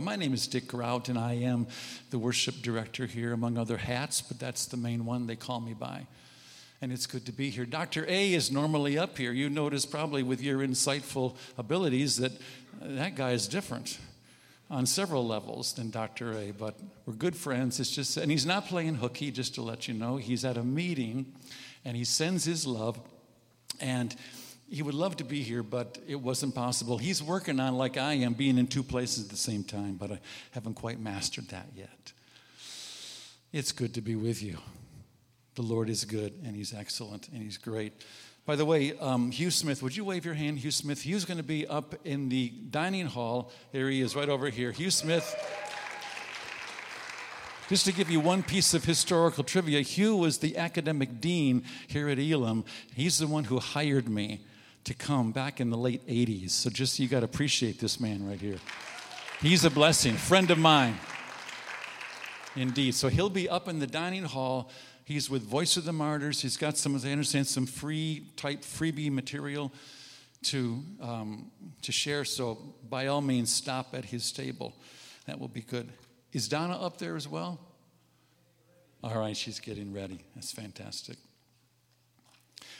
My name is Dick Grout, and I am the worship director here, among other hats, but that's the main one they call me by. And it's good to be here. Dr. A is normally up here. You notice probably with your insightful abilities that that guy is different on several levels than Dr. A, but we're good friends. It's just, and he's not playing hooky, just to let you know. He's at a meeting, and he sends his love, and he would love to be here, but it wasn't possible. He's working on, like I am, being in two places at the same time, but I haven't quite mastered that yet. It's good to be with you. The Lord is good, and he's excellent, and he's great. By the way, Hugh Smith, would you wave your hand, Hugh Smith? Hugh's going to be up in the dining hall. There he is, right over here. Hugh Smith. Just to give you one piece of historical trivia, Hugh was the academic dean here at Elim. He's the one who hired me to come back in the late 80s. So just you got to appreciate this man right here. He's a blessing, friend of mine. Indeed. So he'll be up in the dining hall. He's with Voice of the Martyrs. He's got some, as I understand, some free type freebie material to share. So by all means, stop at his table. That will be good. Is Donna up there as well? All right, she's getting ready. That's fantastic.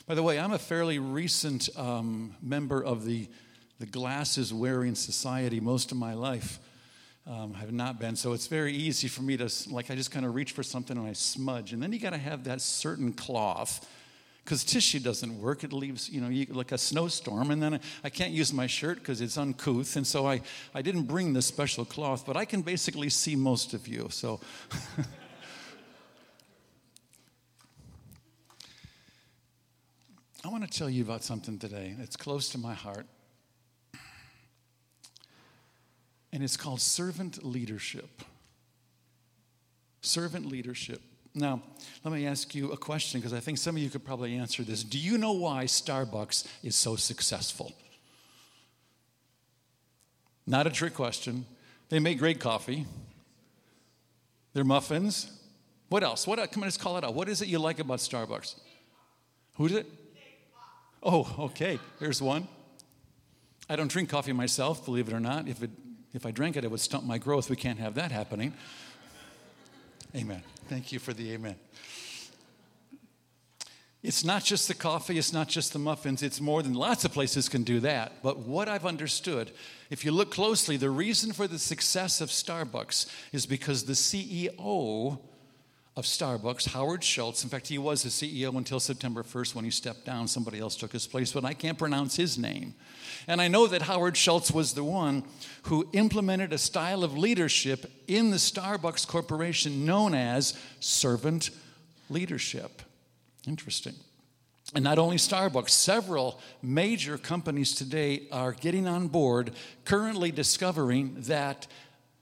By the way, I'm a fairly recent member of the glasses-wearing society most of my life. I have not been, so it's very easy for me to, like, I just kind of reach for something and I smudge. And then you got to have that certain cloth, because tissue doesn't work. It leaves, like a snowstorm. And then I can't use my shirt because it's uncouth. And so I didn't bring this special cloth, but I can basically see most of you. So I want to tell you about something today that's close to my heart. And it's called servant leadership. Servant leadership. Now, let me ask you a question, because I think some of you could probably answer this. Do you know why Starbucks is so successful? Not a trick question. They make great coffee. Their muffins. What else? Come on, just call it out. What is it you like about Starbucks? Who is it? Oh, okay. There's one. I don't drink coffee myself, believe it or not. If I drank it, it would stunt my growth. We can't have that happening. Amen. Thank you for the amen. It's not just the coffee. It's not just the muffins. It's more than lots of places can do that. But what I've understood, if you look closely, the reason for the success of Starbucks is because the CEO of Starbucks, Howard Schultz, in fact, he was the CEO until September 1st when he stepped down. Somebody else took his place, but I can't pronounce his name. And I know that Howard Schultz was the one who implemented a style of leadership in the Starbucks Corporation known as servant leadership. Interesting. And not only Starbucks, several major companies today are getting on board, currently discovering that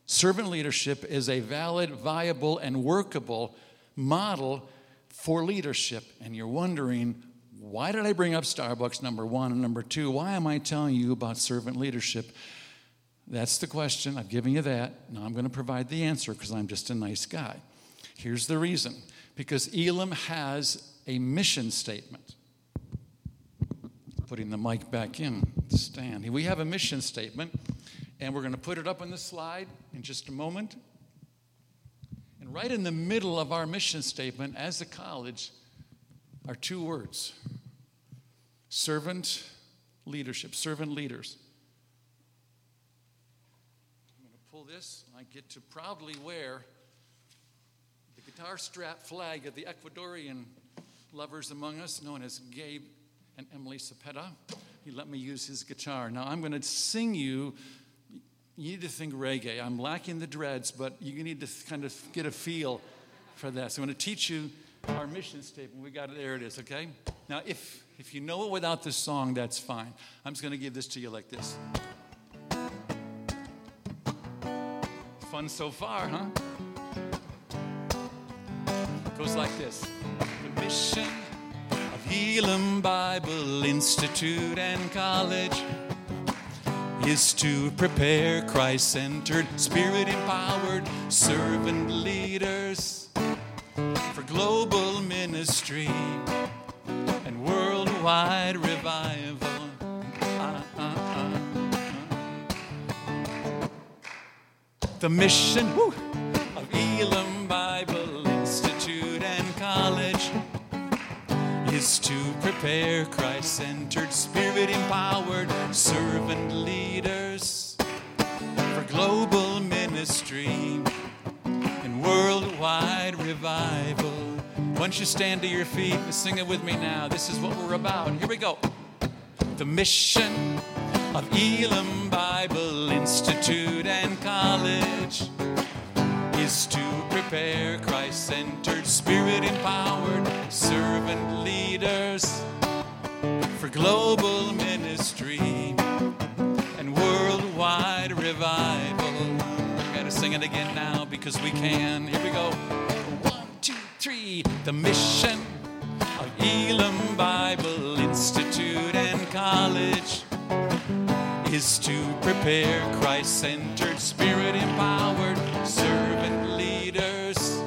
servant leadership is a valid, viable, and workable model for leadership. And you're wondering, why did I bring up Starbucks, number one? And number two, why am I telling you about servant leadership? That's the question. I've given you that. Now I'm going to provide the answer because I'm just a nice guy. Here's the reason. Because Elim has a mission statement. Putting the mic back in the stand. We have a mission statement. And we're going to put it up on the slide in just a moment. And right in the middle of our mission statement as a college are two words. Servant leadership, servant leaders. I'm going to pull this. I get to proudly wear the guitar strap flag of the Ecuadorian lovers among us, known as Gabe and Emily Cepeda. He let me use his guitar. Now I'm going to sing you. You need to think reggae. I'm lacking the dreads, but you need to kind of get a feel for that. So I'm going to teach you our mission statement. We got it. There it is, okay? Now, if you know it without this song, that's fine. I'm just going to give this to you like this. Fun so far, huh? It goes like this. The mission of Elim Bible Institute and College is to prepare Christ-centered, Spirit-empowered servant leaders for global ministry and worldwide revival. the mission of Elim Bible Institute and College is to prepare Christ-centered, Spirit-empowered servant leaders for global ministry and worldwide revival. Once you stand to your feet and sing it with me now, this is what we're about. Here we go. The mission of Elim Bible Institute and College is to prepare Christ-centered, Spirit-empowered servant leaders for global ministry and worldwide revival. We're going to sing it again now because we can. Here we go. 1, 2, 3. The mission of Elim Bible Institute and College is to prepare Christ-centered, Spirit-empowered servant leaders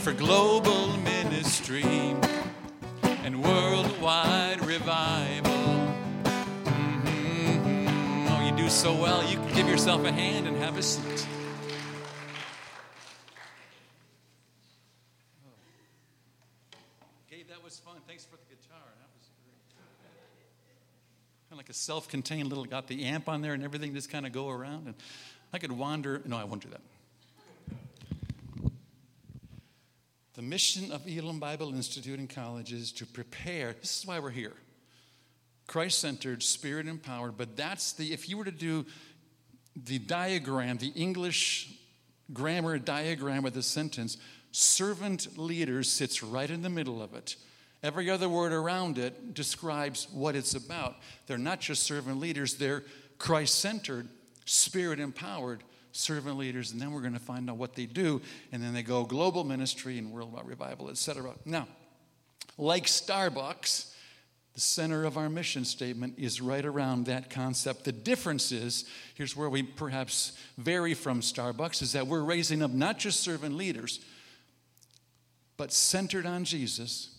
for global ministry and worldwide revival. Oh, you do so well. You can give yourself a hand and have a seat. Gabe, that was fun. Thanks for the guitar. Like a self-contained little, got the amp on there and everything, just kind of go around. And I could wander. No, I won't do that. The mission of Elim Bible Institute and College is to prepare. This is why we're here. Christ-centered, Spirit-empowered. But that's the, if you were to do the diagram, the English grammar diagram of the sentence, servant leader sits right in the middle of it. Every other word around it describes what it's about. They're not just servant leaders. They're Christ-centered, Spirit-empowered servant leaders. And then we're going to find out what they do. And then they go global ministry and worldwide revival, et cetera. Now, like Starbucks, the center of our mission statement is right around that concept. The difference is, here's where we perhaps vary from Starbucks, is that we're raising up not just servant leaders, but centered on Jesus,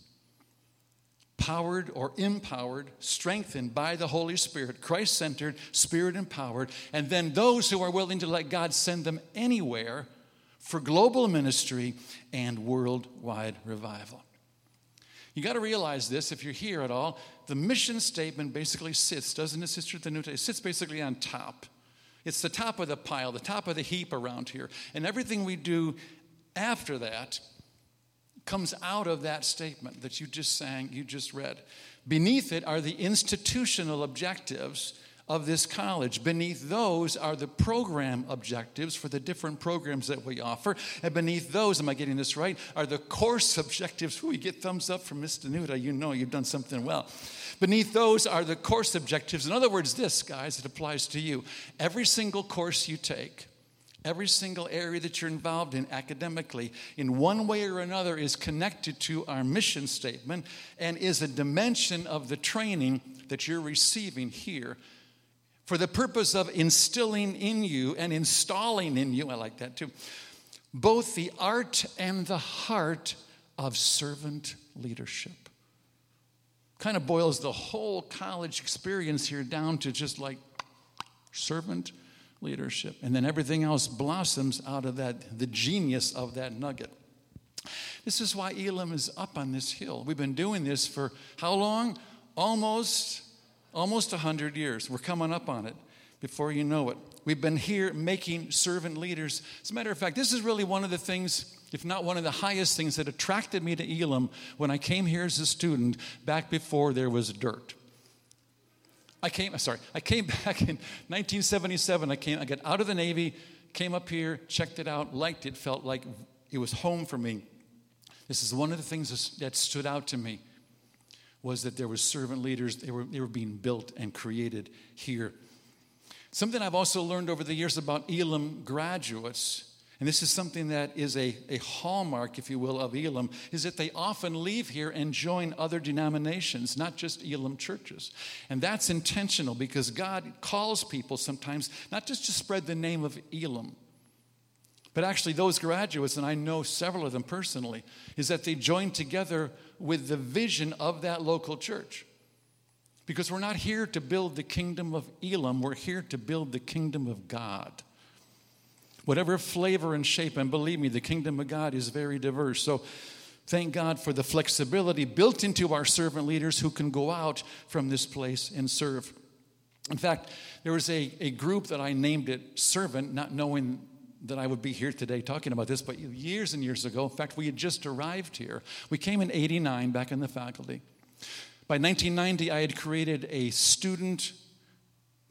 powered or empowered, strengthened by the Holy Spirit, Christ-centered, Spirit-empowered, and then those who are willing to let God send them anywhere for global ministry and worldwide revival. You got to realize this if you're here at all. The mission statement basically sits, doesn't it, Sister Tenute? It sits basically on top. It's the top of the pile, the top of the heap around here. And everything we do after that comes out of that statement that you just sang, you just read. Beneath it are the institutional objectives of this college. Beneath those are the program objectives for the different programs that we offer. And beneath those, am I getting this right, are the course objectives. Ooh, you get thumbs up from Ms. Danuta. You know you've done something well. Beneath those are the course objectives. In other words, this, guys, it applies to you. Every single course you take, every single area that you're involved in academically, in one way or another, is connected to our mission statement and is a dimension of the training that you're receiving here for the purpose of instilling in you and installing in you, I like that too, both the art and the heart of servant leadership. Kind of boils the whole college experience here down to just like servant leadership. And then everything else blossoms out of that, the genius of that nugget. This is why Elim is up on this hill. We've been doing this for how long? Almost 100 years. We're coming up on it before you know it. We've been here making servant leaders. As a matter of fact, this is really one of the things, if not one of the highest things, that attracted me to Elim when I came here as a student back before there was dirt. I came back in 1977. I got out of the Navy, came up here, checked it out, liked it, felt like it was home for me. This is one of the things that stood out to me, was that there were servant leaders. They were being built and created here. Something I've also learned over the years about Elim graduates, and this is something that is a hallmark, if you will, of Elim, is that they often leave here and join other denominations, not just Elim churches. And that's intentional because God calls people sometimes not just to spread the name of Elim, but actually those graduates, and I know several of them personally, is that they join together with the vision of that local church. Because we're not here to build the kingdom of Elim, we're here to build the kingdom of God. whatever flavor and shape. And believe me, the kingdom of God is very diverse. So thank God for the flexibility built into our servant leaders who can go out from this place and serve. In fact, there was a group that I named it Servant, not knowing that I would be here today talking about this, but years and years ago, in fact, we had just arrived here. We came in 1989 back in the faculty. By 1990, I had created a student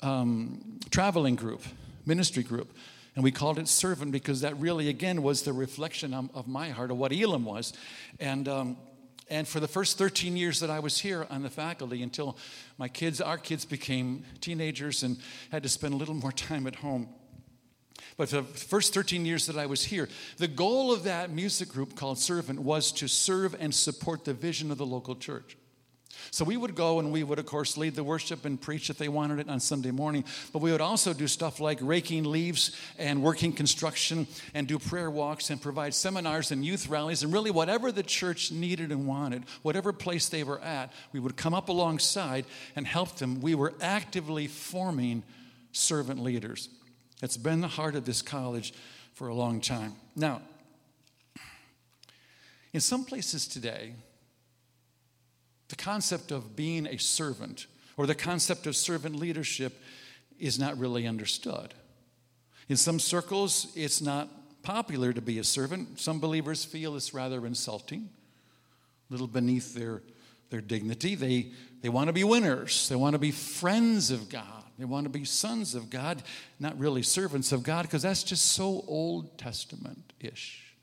traveling group, ministry group, and we called it Servant because that really, again, was the reflection of my heart, of what Elim was. And for the first 13 years that I was here on the faculty until our kids became teenagers and had to spend a little more time at home. But for the first 13 years that I was here, the goal of that music group called Servant was to serve and support the vision of the local church. So we would go and we would, of course, lead the worship and preach if they wanted it on Sunday morning. But we would also do stuff like raking leaves and working construction and do prayer walks and provide seminars and youth rallies and really whatever the church needed and wanted, whatever place they were at, we would come up alongside and help them. We were actively forming servant leaders. It's been the heart of this college for a long time. Now, in some places today, the concept of being a servant or the concept of servant leadership is not really understood. In some circles, it's not popular to be a servant. Some believers feel it's rather insulting, a little beneath their dignity. They want to be winners. They want to be friends of God. They want to be sons of God, not really servants of God, because that's just so Old Testament-ish.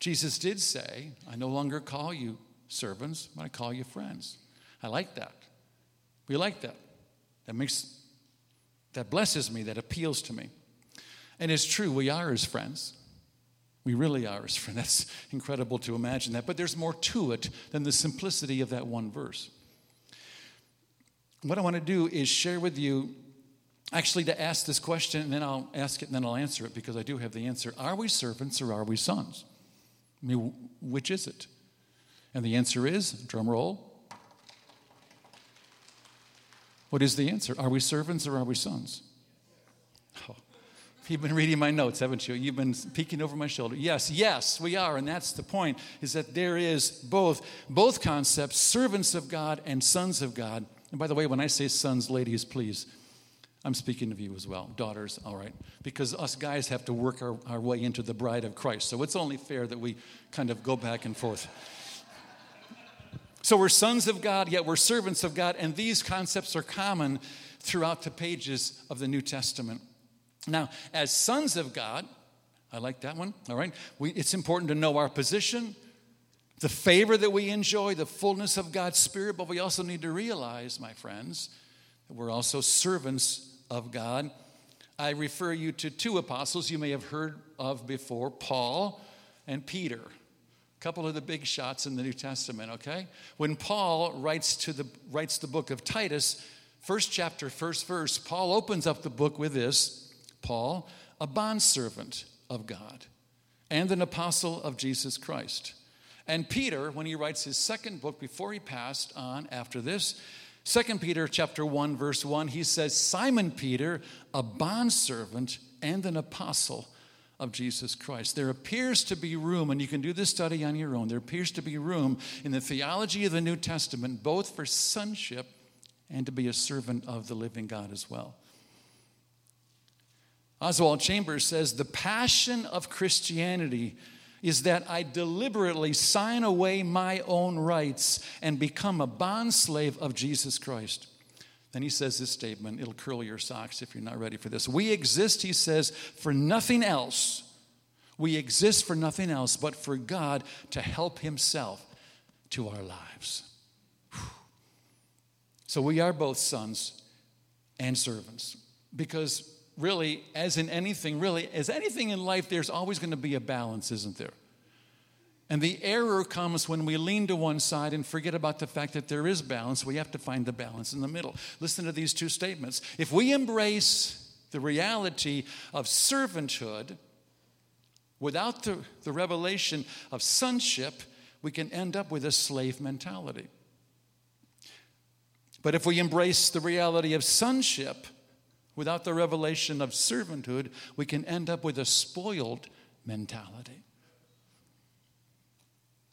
Jesus did say, I no longer call you servants, but I call you friends. I like that. We like that. That blesses me, that appeals to me. And it's true, we are his friends. We really are his friends. That's incredible to imagine that. But there's more to it than the simplicity of that one verse. What I want to do is share with you, actually to ask this question, and then I'll ask it and then I'll answer it because I do have the answer. Are we servants or are we sons? I mean, which is it? And the answer is, drum roll. What is the answer? Are we servants or are we sons? Oh, you've been reading my notes, haven't you? You've been peeking over my shoulder. Yes, we are. And that's the point, is that there is both concepts, servants of God and sons of God. And by the way, when I say sons, ladies, please, I'm speaking of you as well, daughters, all right, because us guys have to work our way into the bride of Christ, so it's only fair that we kind of go back and forth. So we're sons of God, yet we're servants of God, and these concepts are common throughout the pages of the New Testament. Now, as sons of God, I like that one, all right, it's important to know our position, the favor that we enjoy, the fullness of God's Spirit, but we also need to realize, my friends, we're also servants of God. I refer you to two apostles you may have heard of before, Paul and Peter. A couple of the big shots in the New Testament, okay? When Paul writes the book of Titus, first chapter, first verse, Paul opens up the book with this, Paul, a bondservant of God and an apostle of Jesus Christ. And Peter, when he writes his second book before he passed on after this, 2 Peter chapter 1, verse 1, he says, Simon Peter, a bondservant and an apostle of Jesus Christ. There appears to be room, and you can do this study on your own, there appears to be room in the theology of the New Testament, both for sonship and to be a servant of the living God as well. Oswald Chambers says, the passion of Christianity is that I deliberately sign away my own rights and become a bondslave of Jesus Christ. Then he says this statement, it'll curl your socks if you're not ready for this. We exist, he says, for nothing else. We exist for nothing else but for God to help himself to our lives. Whew. So we are both sons and servants because really, as anything in life, there's always going to be a balance, isn't there? And the error comes when we lean to one side and forget about the fact that there is balance. We have to find the balance in the middle. Listen to these two statements. If we embrace the reality of servanthood without the revelation of sonship, we can end up with a slave mentality. But if we embrace the reality of sonship, Without the revelation of servanthood, we can end up with a spoiled mentality.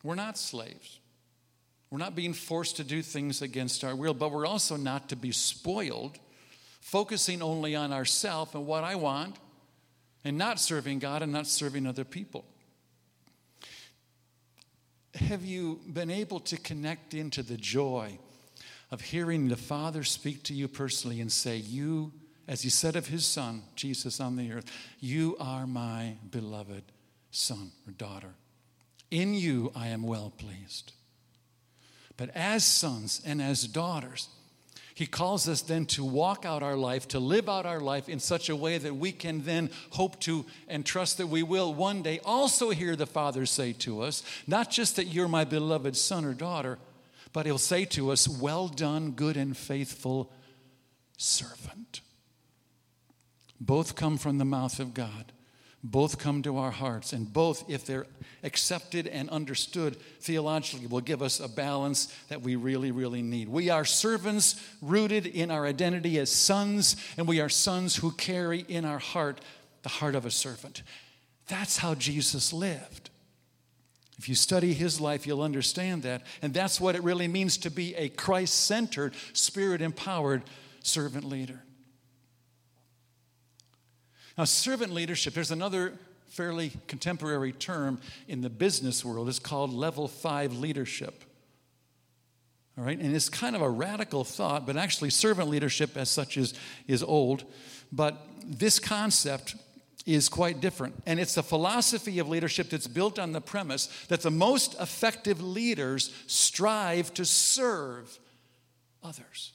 We're not slaves. We're not being forced to do things against our will, but we're also not to be spoiled, focusing only on ourselves and what I want, and not serving God and not serving other people. Have you been able to connect into the joy of hearing the Father speak to you personally and say, you, as he said of his son, Jesus on the earth, you are my beloved son or daughter. In you I am well pleased. But as sons and as daughters, he calls us then to walk out our life, to live out our life in such a way that we can then hope to and trust that we will one day also hear the Father say to us, not just that you're my beloved son or daughter, but he'll say to us, well done, good and faithful servant. Both come from the mouth of God. Both come to our hearts, and both, if they're accepted and understood theologically, will give us a balance that we really, really need. We are servants rooted in our identity as sons, and we are sons who carry in our heart the heart of a servant. That's how Jesus lived. If you study his life, you'll understand that, and that's what it really means to be a Christ-centered, Spirit-empowered servant leader. Now, servant leadership, there's another fairly contemporary term in the business world. It's called level 5 leadership. All right? And it's kind of a radical thought, but actually servant leadership as such is old. But this concept is quite different. And it's a philosophy of leadership that's built on the premise that the most effective leaders strive to serve others.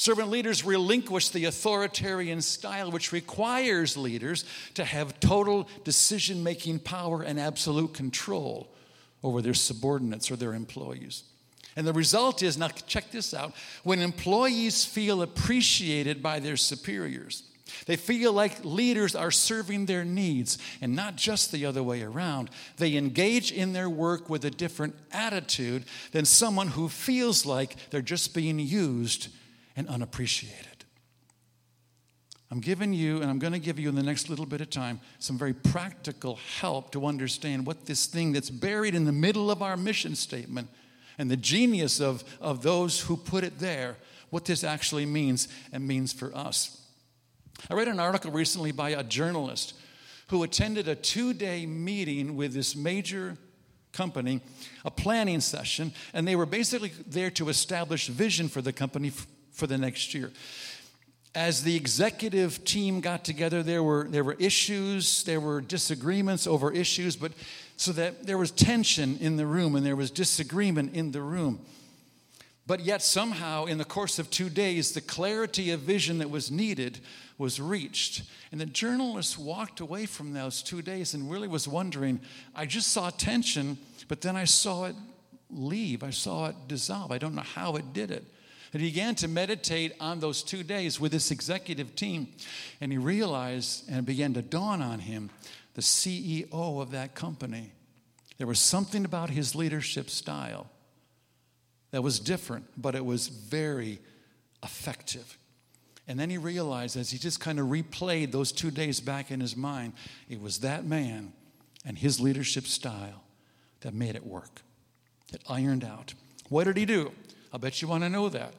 Servant leaders relinquish the authoritarian style which requires leaders to have total decision-making power and absolute control over their subordinates or their employees. And the result is, now check this out, when employees feel appreciated by their superiors, they feel like leaders are serving their needs and not just the other way around. They engage in their work with a different attitude than someone who feels like they're just being used and unappreciated. I'm giving you, and I'm going to give you in the next little bit of time, some very practical help to understand what this thing that's buried in the middle of our mission statement and the genius of those who put it there, what this actually means and means for us. I read an article recently by a journalist who attended a 2-day meeting with this major company, a planning session, and they were basically there to establish vision for the company for the next year. As the executive team got together, there were issues, there were disagreements over issues, but so that there was tension in the room and there was disagreement in the room. But yet somehow in the course of 2 days, the clarity of vision that was needed was reached. And the journalist walked away from those 2 days and really was wondering, I just saw tension, but then I saw it leave. I saw it dissolve. I don't know how it did it. And he began to meditate on those 2 days with his executive team. And he realized, and it began to dawn on him, the CEO of that company. There was something about his leadership style that was different, but it was very effective. And then he realized, as he just kind of replayed those 2 days back in his mind, it was that man and his leadership style that made it work, that ironed out. What did he do? I'll bet you want to know that.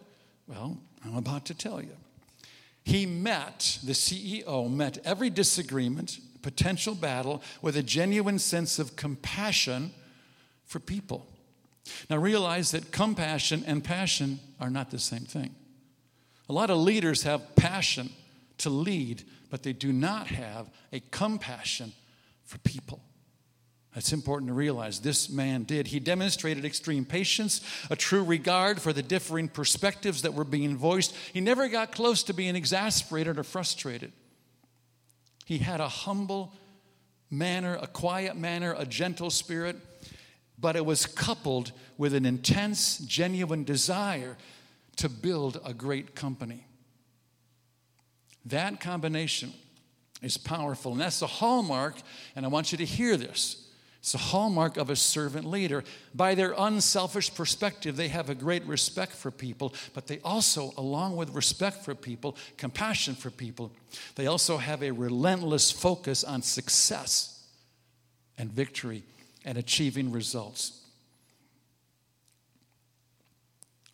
Well, I'm about to tell you. The CEO met every disagreement, potential battle, with a genuine sense of compassion for people. Now realize that compassion and passion are not the same thing. A lot of leaders have passion to lead, but they do not have a compassion for people. It's important to realize this man did. He demonstrated extreme patience, a true regard for the differing perspectives that were being voiced. He never got close to being exasperated or frustrated. He had a humble manner, a quiet manner, a gentle spirit, but it was coupled with an intense, genuine desire to build a great company. That combination is powerful, and that's the hallmark, and I want you to hear this. It's a hallmark of a servant leader. By their unselfish perspective, they have a great respect for people, but they also, along with respect for people, compassion for people, they also have a relentless focus on success and victory and achieving results.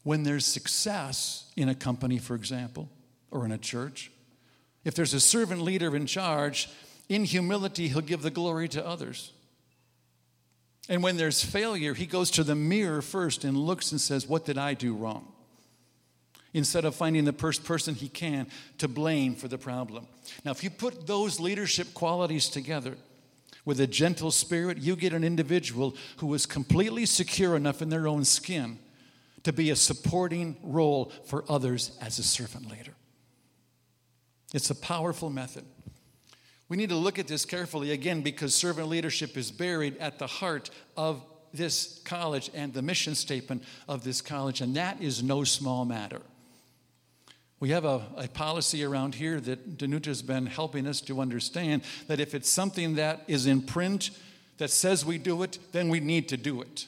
When there's success in a company, for example, or in a church, if there's a servant leader in charge, in humility, he'll give the glory to others. And when there's failure, he goes to the mirror first and looks and says, what did I do wrong? Instead of finding the first person he can to blame for the problem. Now, if you put those leadership qualities together with a gentle spirit, you get an individual who is completely secure enough in their own skin to be a supporting role for others as a servant leader. It's a powerful method. We need to look at this carefully again because servant leadership is buried at the heart of this college and the mission statement of this college, and that is no small matter. We have a policy around here that Danuta's been helping us to understand that if it's something that is in print that says we do it, then we need to do it.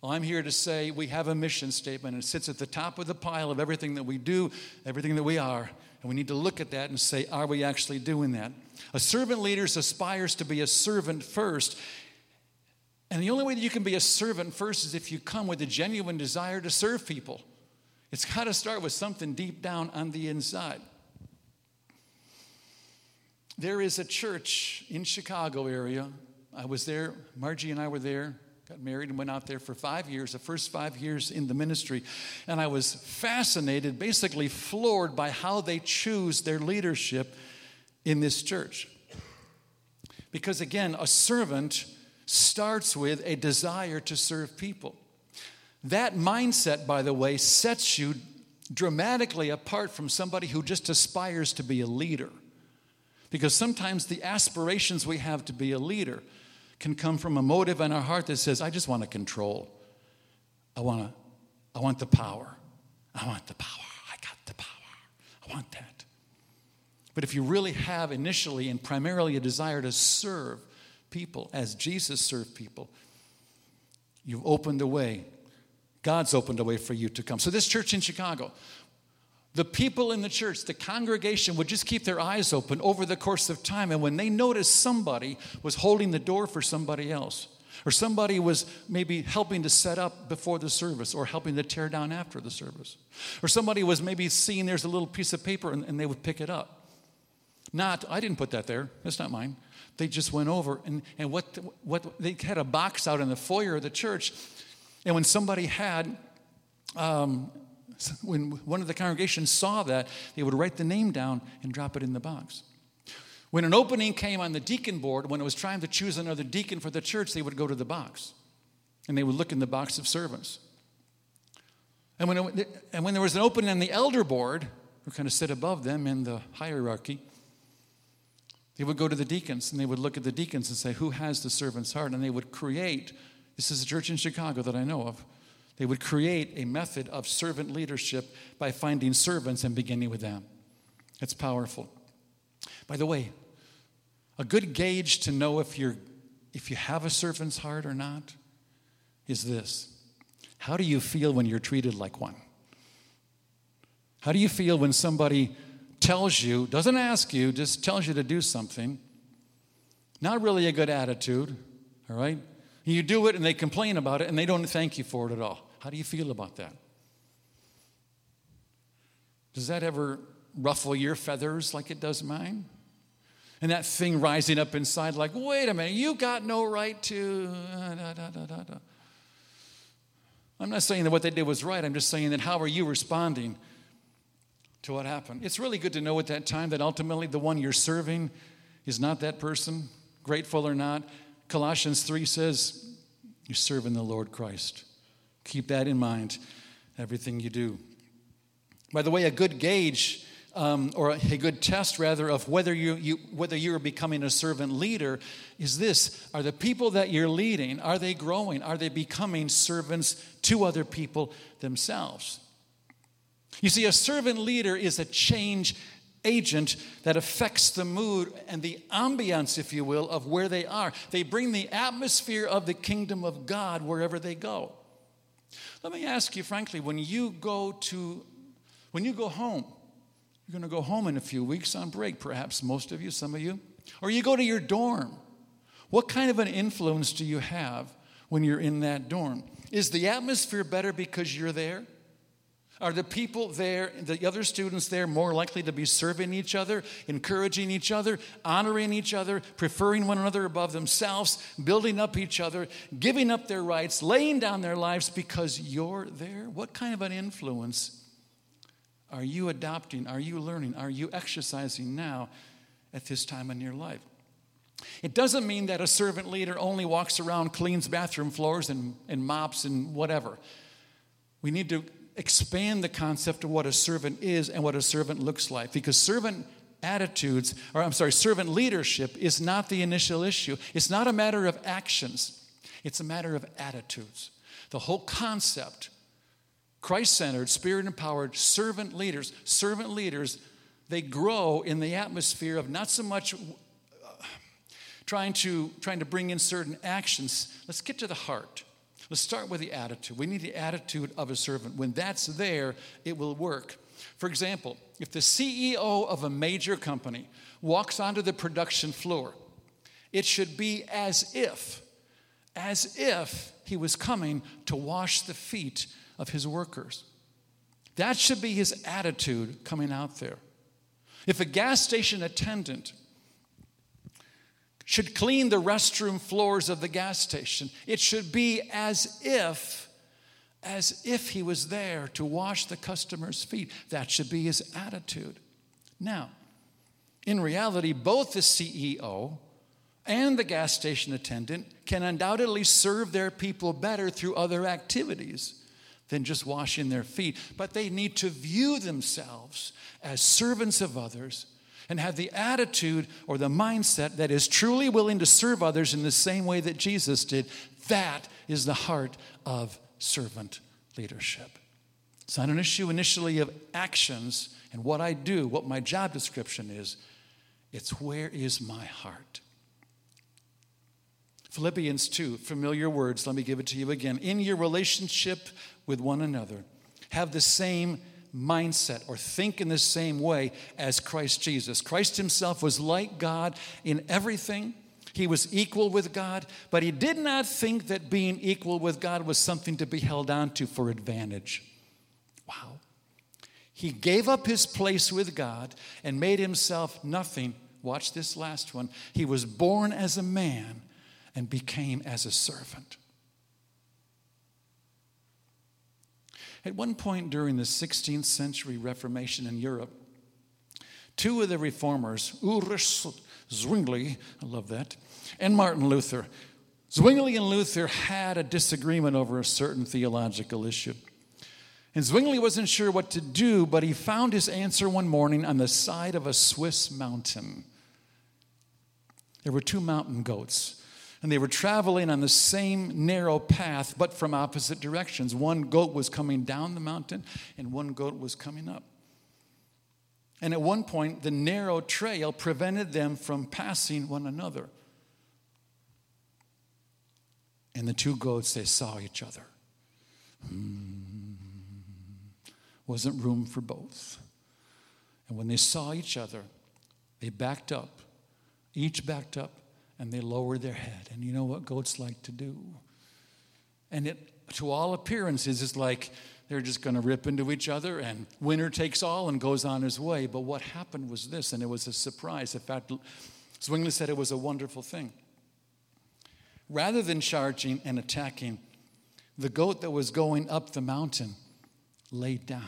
Well, I'm here to say we have a mission statement, and it sits at the top of the pile of everything that we do, everything that we are, and we need to look at that and say, are we actually doing that? A servant leader aspires to be a servant first. And the only way that you can be a servant first is if you come with a genuine desire to serve people. It's got to start with something deep down on the inside. There is a church in Chicago area. I was there. Margie and I were there. Got married and went out there for 5 years, the first 5 years in the ministry. And I was fascinated, basically floored by how they choose their leadership in this church. Because again, a servant starts with a desire to serve people. That mindset, by the way, sets you dramatically apart from somebody who just aspires to be a leader. Because sometimes the aspirations we have to be a leader can come from a motive in our heart that says, I just want to control. I want the power. I want the power. I got the power. I want that. But if you really have initially and primarily a desire to serve people as Jesus served people, you've opened the way. God's opened a way for you to come. So this church in Chicago, the people in the church, the congregation would just keep their eyes open over the course of time. And when they noticed somebody was holding the door for somebody else, or somebody was maybe helping to set up before the service or helping to tear down after the service, or somebody was maybe seeing there's a little piece of paper and they would pick it up. Not, I didn't put that there. That's not mine. They just went over and what they had a box out in the foyer of the church. And when somebody had... when one of the congregations saw that, they would write the name down and drop it in the box. When an opening came on the deacon board, when it was time to choose another deacon for the church, they would go to the box. And they would look in the box of servants. And when there was an opening on the elder board, who kind of sit above them in the hierarchy, they would go to the deacons and they would look at the deacons and say, who has the servant's heart? And they would create, this is a church in Chicago that I know of, they would create a method of servant leadership by finding servants and beginning with them. It's powerful. By the way, a good gauge to know if you have a servant's heart or not is this. How do you feel when you're treated like one? How do you feel when somebody tells you, doesn't ask you, just tells you to do something? Not really a good attitude, all right? You do it and they complain about it and they don't thank you for it at all. How do you feel about that? Does that ever ruffle your feathers like it does mine? And that thing rising up inside like, wait a minute, you got no right to... I'm not saying that what they did was right. I'm just saying that how are you responding to what happened? It's really good to know at that time that ultimately the one you're serving is not that person, grateful or not. Colossians 3 says, you're serving the Lord Christ. Keep that in mind, everything you do. By the way, a good gauge, or a good test, rather, of whether you are becoming a servant leader is this. Are the people that you're leading, are they growing? Are they becoming servants to other people themselves? You see, a servant leader is a change agent that affects the mood and the ambiance, if you will, of where they are. They bring the atmosphere of the kingdom of God wherever they go. Let me ask you frankly, when you go home, you're going to go home in a few weeks on break, perhaps most of you, some of you, or you go to your dorm. What kind of an influence do you have when you're in that dorm? Is the atmosphere better because you're there? Are the people there, the other students there, more likely to be serving each other, encouraging each other, honoring each other, preferring one another above themselves, building up each other, giving up their rights, laying down their lives because you're there? What kind of an influence are you adopting? Are you learning? Are you exercising now at this time in your life? It doesn't mean that a servant leader only walks around, cleans bathroom floors and mops and whatever. We need to expand the concept of what a servant is and what a servant looks like, because servant leadership is not the initial issue. It's not a matter of actions. It's a matter of attitudes. The whole concept, Christ-centered, Spirit-empowered servant leaders, they grow in the atmosphere of not so much trying to bring in certain actions. Let's get to the heart. Let's start with the attitude. We need the attitude of a servant. When that's there, it will work. For example, if the CEO of a major company walks onto the production floor, it should be as if he was coming to wash the feet of his workers. That should be his attitude coming out there. If a gas station attendant should clean the restroom floors of the gas station, it should be as if he was there to wash the customer's feet. That should be his attitude. Now, in reality, both the CEO and the gas station attendant can undoubtedly serve their people better through other activities than just washing their feet. But they need to view themselves as servants of others and have the attitude or the mindset that is truly willing to serve others in the same way that Jesus did. That is the heart of servant leadership. It's not an issue initially of actions and what I do, what my job description is. It's where is my heart. Philippians 2, familiar words. Let me give it to you again. In your relationship with one another, have the same mindset, or think in the same way as Christ Jesus. Christ himself was like God in everything. He was equal with God, but he did not think that being equal with God was something to be held on to for advantage. Wow. He gave up his place with God and made himself nothing. Watch this last one. He was born as a man and became as a servant. At one point during the 16th century Reformation in Europe, two of the reformers, Ulrich Zwingli, I love that, and Martin Luther. Zwingli and Luther had a disagreement over a certain theological issue. And Zwingli wasn't sure what to do, but he found his answer one morning on the side of a Swiss mountain. There were two mountain goats. And they were traveling on the same narrow path, but from opposite directions. One goat was coming down the mountain, and one goat was coming up. And at one point, the narrow trail prevented them from passing one another. And the two goats, they saw each other. Wasn't room for both. And when they saw each other, they backed up. Each backed up. And they lowered their head. And you know what goats like to do? And it, to all appearances, is like they're just going to rip into each other and winner takes all and goes on his way. But what happened was this, and it was a surprise. In fact, Zwingli said it was a wonderful thing. Rather than charging and attacking, the goat that was going up the mountain laid down.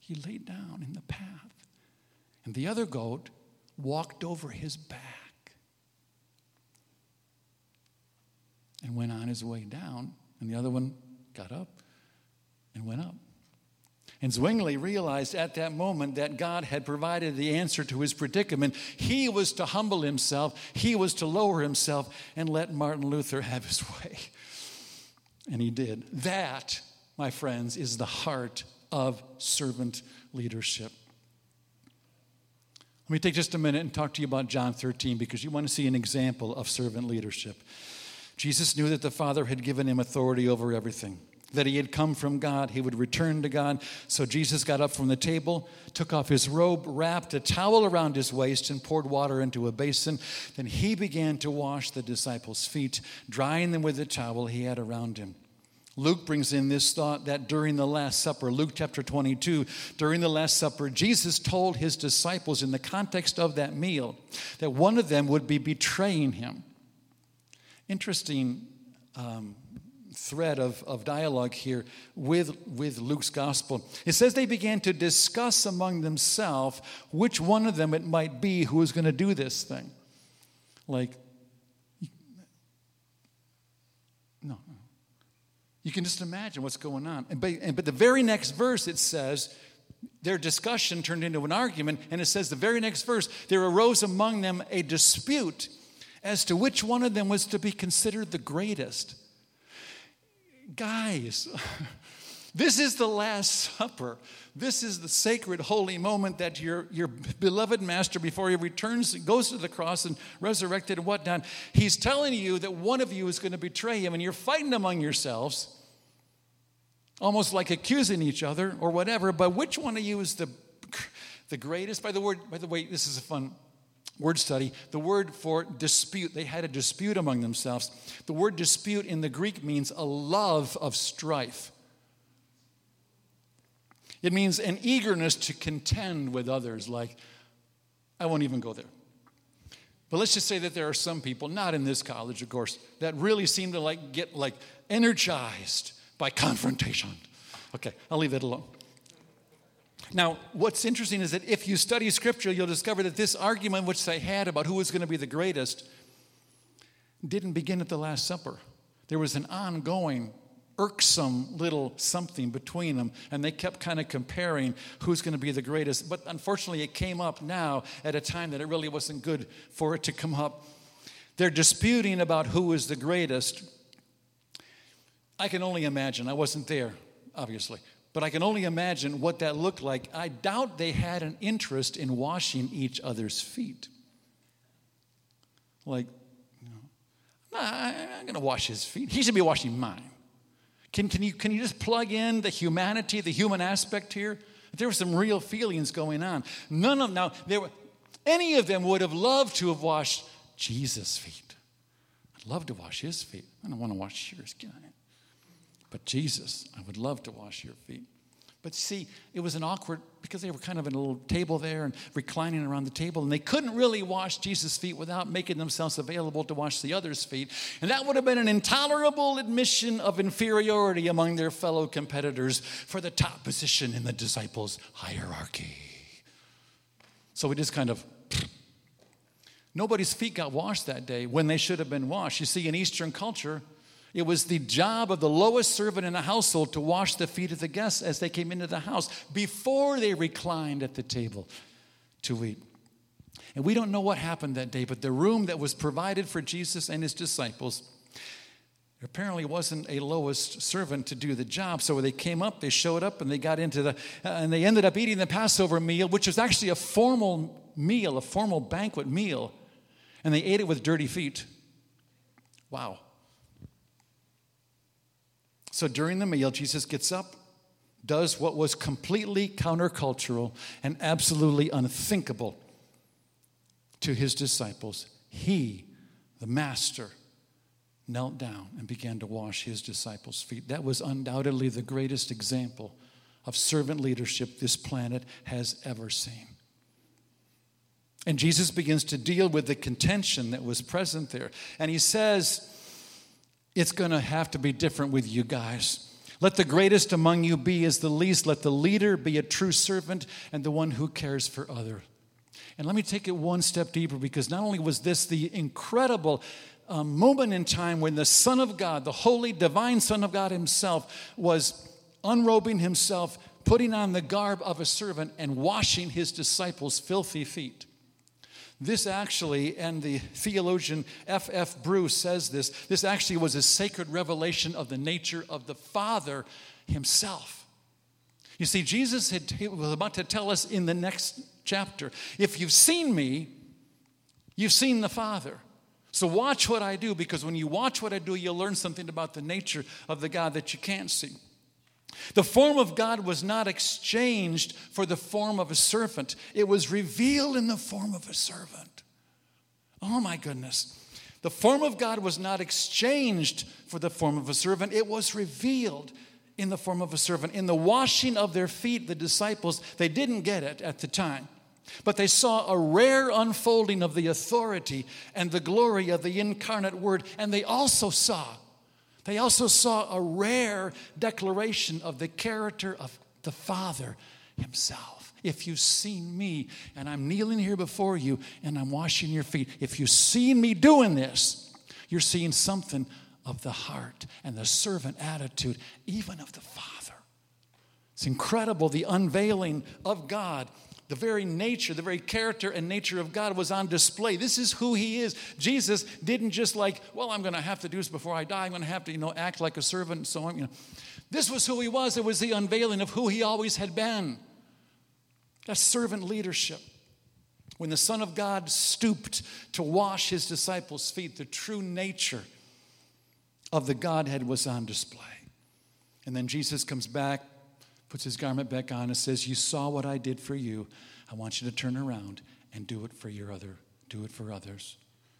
He laid down in the path. And the other goat walked over his back and went on his way down, and the other one got up and went up. And Zwingli realized at that moment that God had provided the answer to his predicament. He was to humble himself, he was to lower himself, and let Martin Luther have his way. And he did. That, my friends, is the heart of servant leadership. Let me take just a minute and talk to you about John 13, because you want to see an example of servant leadership. Jesus knew that the Father had given him authority over everything, that he had come from God, he would return to God. So Jesus got up from the table, took off his robe, wrapped a towel around his waist, and poured water into a basin. Then he began to wash the disciples' feet, drying them with the towel he had around him. Luke brings in this thought that during the Last Supper, Luke chapter 22, during the Last Supper, Jesus told his disciples in the context of that meal that one of them would be betraying him. Interesting thread of dialogue here with Luke's gospel. It says they began to discuss among themselves which one of them it might be who was going to do this thing. Like, no. You can just imagine what's going on. But the very next verse, it says, their discussion turned into an argument, and it says the very next verse, there arose among them a dispute as to which one of them was to be considered the greatest. Guys, this is the Last Supper. This is the sacred holy moment that your beloved master, before he returns, goes to the cross and resurrected and whatnot, he's telling you that one of you is going to betray him, and you're fighting among yourselves, almost like accusing each other or whatever, but which one of you is the greatest? By the way, this is a fun word study. The word for dispute, they had a dispute among themselves. The word dispute in the Greek means a love of strife. It means an eagerness to contend with others, like, I won't even go there. But let's just say that there are some people, not in this college, of course, that really seem to get energized by confrontation. Okay, I'll leave that alone. Now, what's interesting is that if you study Scripture, you'll discover that this argument which they had about who was going to be the greatest didn't begin at the Last Supper. There was an ongoing, irksome little something between them, and they kept kind of comparing who's going to be the greatest. But unfortunately, it came up now at a time that it really wasn't good for it to come up. They're disputing about who is the greatest. I can only imagine. I wasn't there, obviously. But I can only imagine what that looked like. I doubt they had an interest in washing each other's feet. Like, you know, I'm going to wash his feet. He should be washing mine. Can you just plug in the humanity, the human aspect here? There were some real feelings going on. Any of them would have loved to have washed Jesus' feet. I'd love to wash his feet. I don't want to wash yours, can I? But Jesus, I would love to wash your feet. But see, it was an awkward, because they were kind of in a little table there and reclining around the table, and they couldn't really wash Jesus' feet without making themselves available to wash the other's feet. And that would have been an intolerable admission of inferiority among their fellow competitors for the top position in the disciples' hierarchy. So we just kind of... Nobody's feet got washed that day when they should have been washed. You see, in Eastern culture... it was the job of the lowest servant in the household to wash the feet of the guests as they came into the house before they reclined at the table to eat. And we don't know what happened that day, but the room that was provided for Jesus and his disciples apparently wasn't a lowest servant to do the job. So when they came up, they showed up, and they got into and they ended up eating the Passover meal, which was actually a formal meal, a formal banquet meal, and they ate it with dirty feet. Wow. So during the meal, Jesus gets up, does what was completely countercultural and absolutely unthinkable to his disciples. He, the master, knelt down and began to wash his disciples' feet. That was undoubtedly the greatest example of servant leadership this planet has ever seen. And Jesus begins to deal with the contention that was present there. And he says... it's going to have to be different with you guys. Let the greatest among you be as the least. Let the leader be a true servant and the one who cares for others. And let me take it one step deeper, because not only was this the incredible moment in time when the Son of God, the holy, divine Son of God himself, was unrobing himself, putting on the garb of a servant, and washing his disciples' filthy feet. This actually, and the theologian F.F. Bruce says this actually was a sacred revelation of the nature of the Father himself. You see, Jesus was about to tell us in the next chapter, if you've seen me, you've seen the Father. So watch what I do, because when you watch what I do, you'll learn something about the nature of the God that you can't see. The form of God was not exchanged for the form of a servant. It was revealed in the form of a servant. Oh my goodness. The form of God was not exchanged for the form of a servant. It was revealed in the form of a servant. In the washing of their feet, the disciples, they didn't get it at the time. But they saw a rare unfolding of the authority and the glory of the incarnate Word. And they also saw a rare declaration of the character of the Father himself. If you've seen me, and I'm kneeling here before you, and I'm washing your feet, if you've seen me doing this, you're seeing something of the heart and the servant attitude, even of the Father. It's incredible, the unveiling of God. The very nature, the very character and nature of God was on display. This is who he is. Jesus didn't just like, well, I'm going to have to do this before I die. I'm going to have to, act like a servant. So on. This was who he was. It was the unveiling of who he always had been. That's servant leadership. When the Son of God stooped to wash his disciples' feet, the true nature of the Godhead was on display. And then Jesus comes back, puts his garment back on and says, you saw what I did for you. I want you to turn around and do it for others.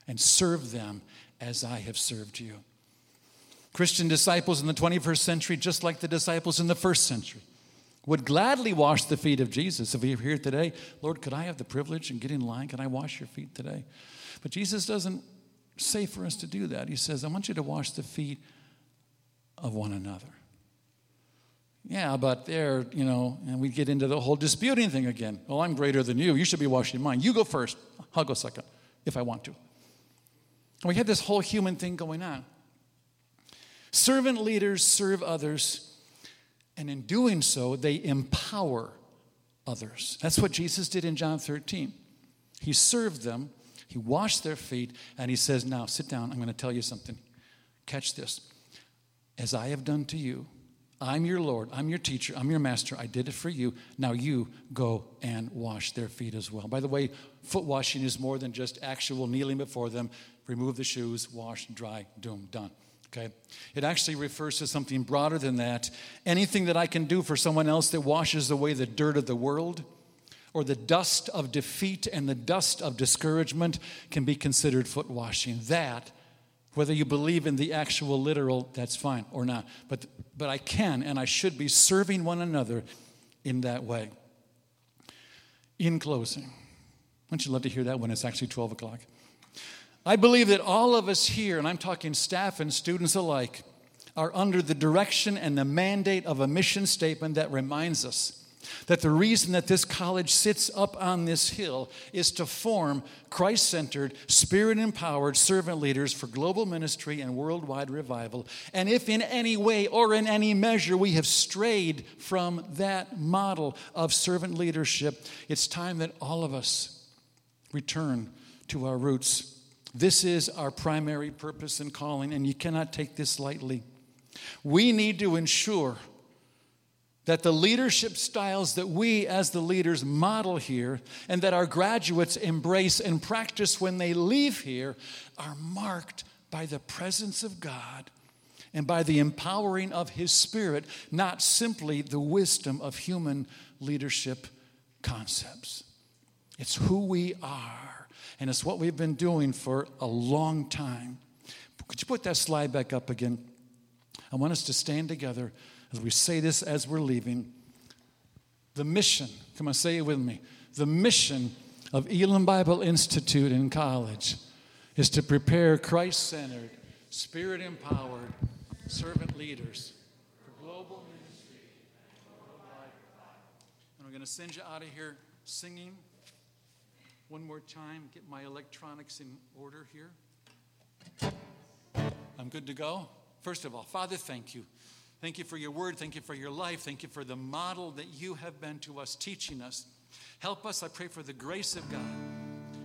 And serve them as I have served you. Christian disciples in the 21st century, just like the disciples in the first century, would gladly wash the feet of Jesus. If you're here today, Lord, could I have the privilege and get in line? Can I wash your feet today? But Jesus doesn't say for us to do that. He says, I want you to wash the feet of one another. Yeah, but there, and we get into the whole disputing thing again. Well, I'm greater than you. You should be washing mine. You go first. I'll go second, if I want to. And we had this whole human thing going on. Servant leaders serve others, and in doing so, they empower others. That's what Jesus did in John 13. He served them, he washed their feet, and he says, now sit down, I'm going to tell you something. Catch this. As I have done to you, I'm your Lord, I'm your teacher, I'm your master, I did it for you. Now you go and wash their feet as well. By the way, foot washing is more than just actual kneeling before them, remove the shoes, wash, dry, doom, done. Okay? It actually refers to something broader than that. Anything that I can do for someone else that washes away the dirt of the world or the dust of defeat and the dust of discouragement can be considered foot washing. That, whether you believe in the actual literal, that's fine or not. But I can and I should be serving one another in that way. In closing, wouldn't you love to hear that when it's actually 12 o'clock? I believe that all of us here, and I'm talking staff and students alike, are under the direction and the mandate of a mission statement that reminds us that the reason that this college sits up on this hill is to form Christ-centered, Spirit-empowered servant leaders for global ministry and worldwide revival. And if in any way or in any measure we have strayed from that model of servant leadership, it's time that all of us return to our roots. This is our primary purpose and calling, and you cannot take this lightly. We need to ensure that the leadership styles that we as the leaders model here and that our graduates embrace and practice when they leave here are marked by the presence of God and by the empowering of His Spirit, not simply the wisdom of human leadership concepts. It's who we are, and it's what we've been doing for a long time. Could you put that slide back up again? I want us to stand together as we say this as we're leaving. The mission, come on, say it with me. The mission of Elim Bible Institute and College is to prepare Christ-centered, Spirit-empowered servant leaders for global ministry and worldwide revival. And we're going to send you out of here singing one more time. Get my electronics in order here. I'm good to go. First of all, Father, thank you. Thank you for your word. Thank you for your life. Thank you for the model that you have been to us, teaching us. Help us, I pray, for the grace of God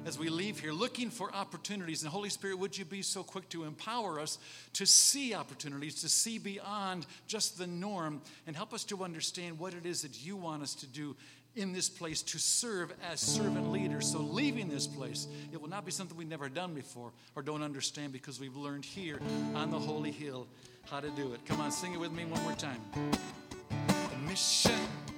as we leave here looking for opportunities. And Holy Spirit, would you be so quick to empower us to see opportunities, to see beyond just the norm, and help us to understand what it is that you want us to do in this place to serve as servant leaders. So leaving this place, it will not be something we've never done before or don't understand, because we've learned here on the Holy Hill how to do it. Come on, sing it with me one more time. Mission.